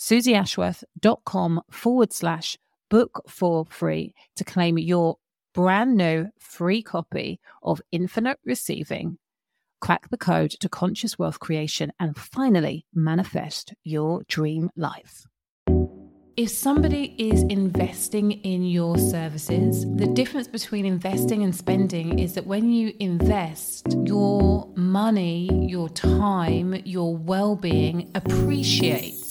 suzyashworth.com/book-for-free to claim your brand new free copy of Infinite Receiving, Crack the Code to Conscious Wealth Creation, and finally manifest your dream life. If somebody is investing in your services, the difference between investing and spending is that when you invest, your money, your time, your well-being appreciates.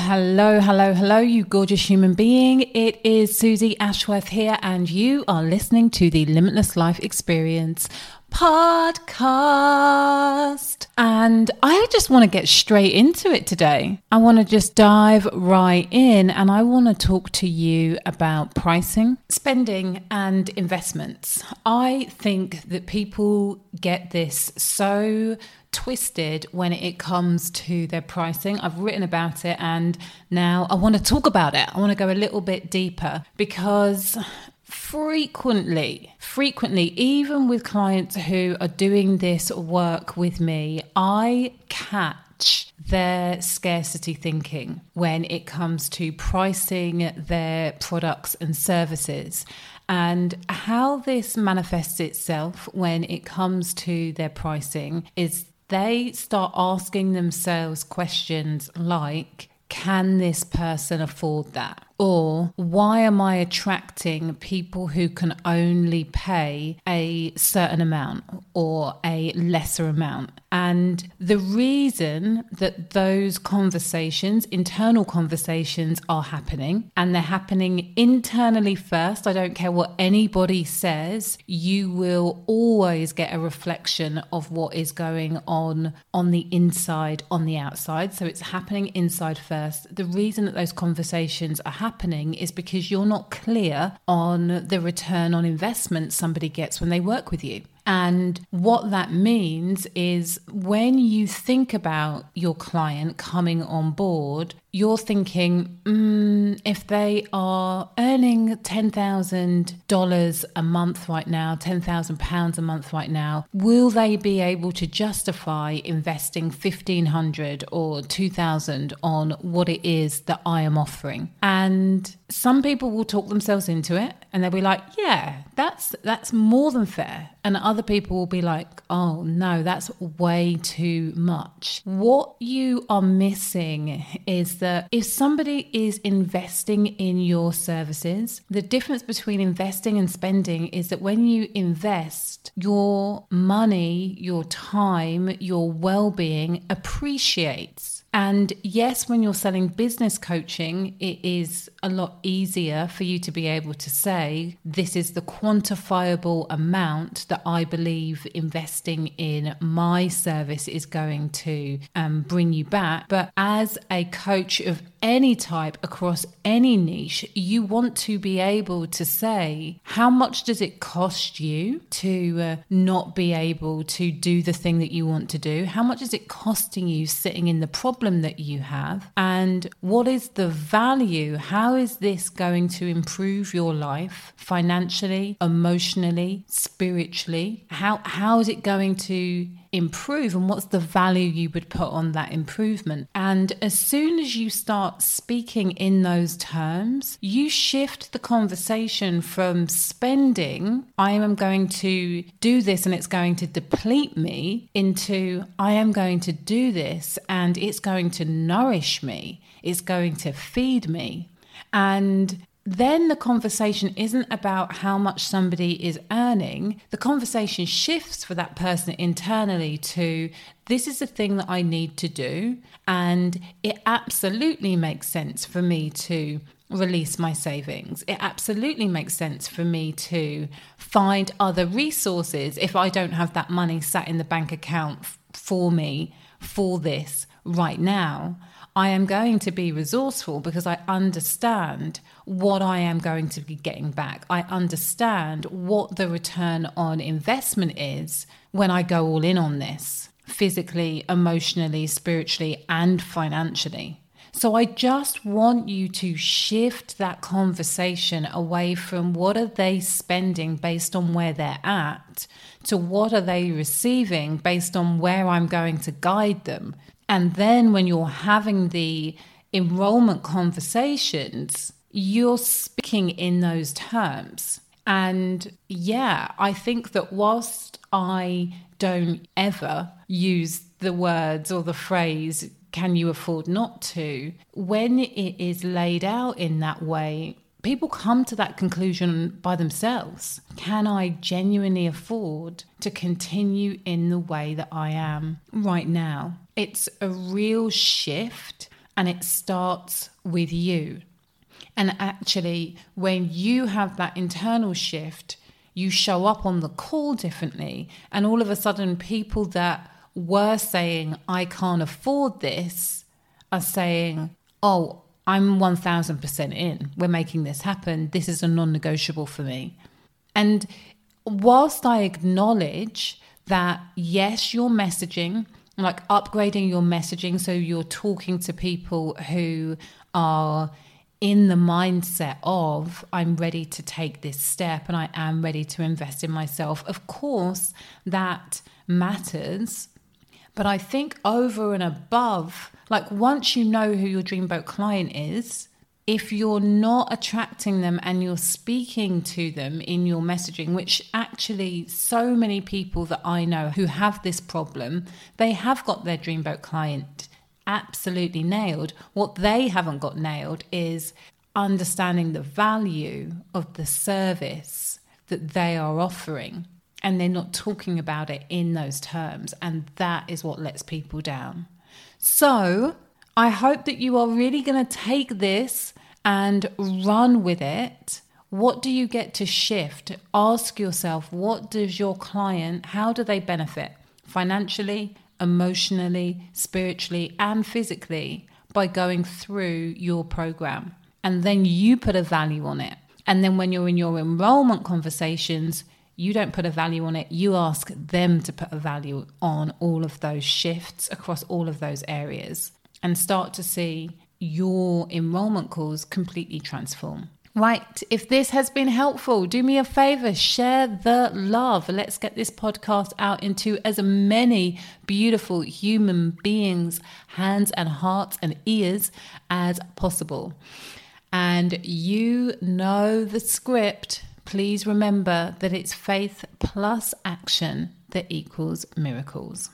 Hello, you gorgeous human being. It is Suzy Ashworth here, and you are listening to the Limitless Life Experience podcast. And I just want to get straight into it today. I want to just dive right in, and I want to talk to you about pricing, spending, and investments. I think that people get this so twisted when it comes to their pricing. I've written about it, and now I want to talk about it. I want to go a little bit deeper because frequently, even with clients who are doing this work with me, I catch their scarcity thinking when it comes to pricing their products and services, and how this manifests itself when it comes to their pricing is they start asking themselves questions like, can this person afford that? Or why am I attracting people who can only pay a certain amount or a lesser amount? And the reason that those conversations, internal conversations, are happening, and they're happening internally first, I don't care what anybody says, you will always get a reflection of what is going on the inside, on the outside. So it's happening inside first. The reason that those conversations are happening is because you're not clear on the return on investment somebody gets when they work with you. And what that means is when you think about your client coming on board, you're thinking, if they are earning $10,000 a month right now, £10,000 a month right now, will they be able to justify investing $1,500 or $2,000 on what it is that I am offering? And some people will talk themselves into it, and they'll be like, yeah, that's more than fair. And other people will be like, oh no, that's way too much. What you are missing is that if somebody is investing in your services, the difference between investing and spending is that when you invest, your money, your time, your well-being appreciates. And yes, when you're selling business coaching, it is a lot easier for you to be able to say, this is the quantifiable amount that I believe investing in my service is going to bring you back. But as a coach of any type across any niche, you want to be able to say, how much does it cost you to not be able to do the thing that you want to do? How much is it costing you sitting in the problem that you have? And what is the value? How is this going to improve your life financially, emotionally, spiritually? How is it going to improve, and what's the value you would put on that improvement? And as soon as you start speaking in those terms, you shift the conversation from spending, I am going to do this and it's going to deplete me, into I am going to do this and it's going to nourish me, it's going to feed me. And then the conversation isn't about how much somebody is earning. The conversation shifts for that person internally to, this is the thing that I need to do, and it absolutely makes sense for me to release my savings. It absolutely makes sense for me to find other resources if I don't have that money sat in the bank account for me for this right now. I am going to be resourceful because I understand what I am going to be getting back. I understand what the return on investment is when I go all in on this, physically, emotionally, spiritually, and financially. So I just want you to shift that conversation away from what are they spending based on where they're at to what are they receiving based on where I'm going to guide them. And then when you're having the enrollment conversations, you're speaking in those terms. And yeah, I think that whilst I don't ever use the words or the phrase, can you afford not to, when it is laid out in that way, people come to that conclusion by themselves. Can I genuinely afford to continue in the way that I am right now? It's a real shift, and it starts with you. And actually, when you have that internal shift, you show up on the call differently. And all of a sudden, people that were saying, I can't afford this, are saying, oh, I'm 1000% in. We're making this happen. This is a non-negotiable for me. And whilst I acknowledge that, yes, your messaging, like upgrading your messaging, so you're talking to people who are in the mindset of, I'm ready to take this step and I am ready to invest in myself. Of course, that matters. But I think over and above, like once you know who your dreamboat client is, if you're not attracting them and you're speaking to them in your messaging, which actually so many people that I know who have this problem, they have got their dreamboat client absolutely nailed. What they haven't got nailed is understanding the value of the service that they are offering. And they're not talking about it in those terms. And that is what lets people down. So I hope that you are really going to take this and run with it. What do you get to shift? Ask yourself, what does your client, how do they benefit financially, emotionally, spiritually, and physically by going through your program? And then you put a value on it. And then when you're in your enrollment conversations, you don't put a value on it. You ask them to put a value on all of those shifts across all of those areas, and start to see your enrollment calls completely transform. Right, if this has been helpful, do me a favor, share the love. Let's get this podcast out into as many beautiful human beings' hands and hearts and ears as possible. And you know the script. Please remember that it's faith plus action that equals miracles.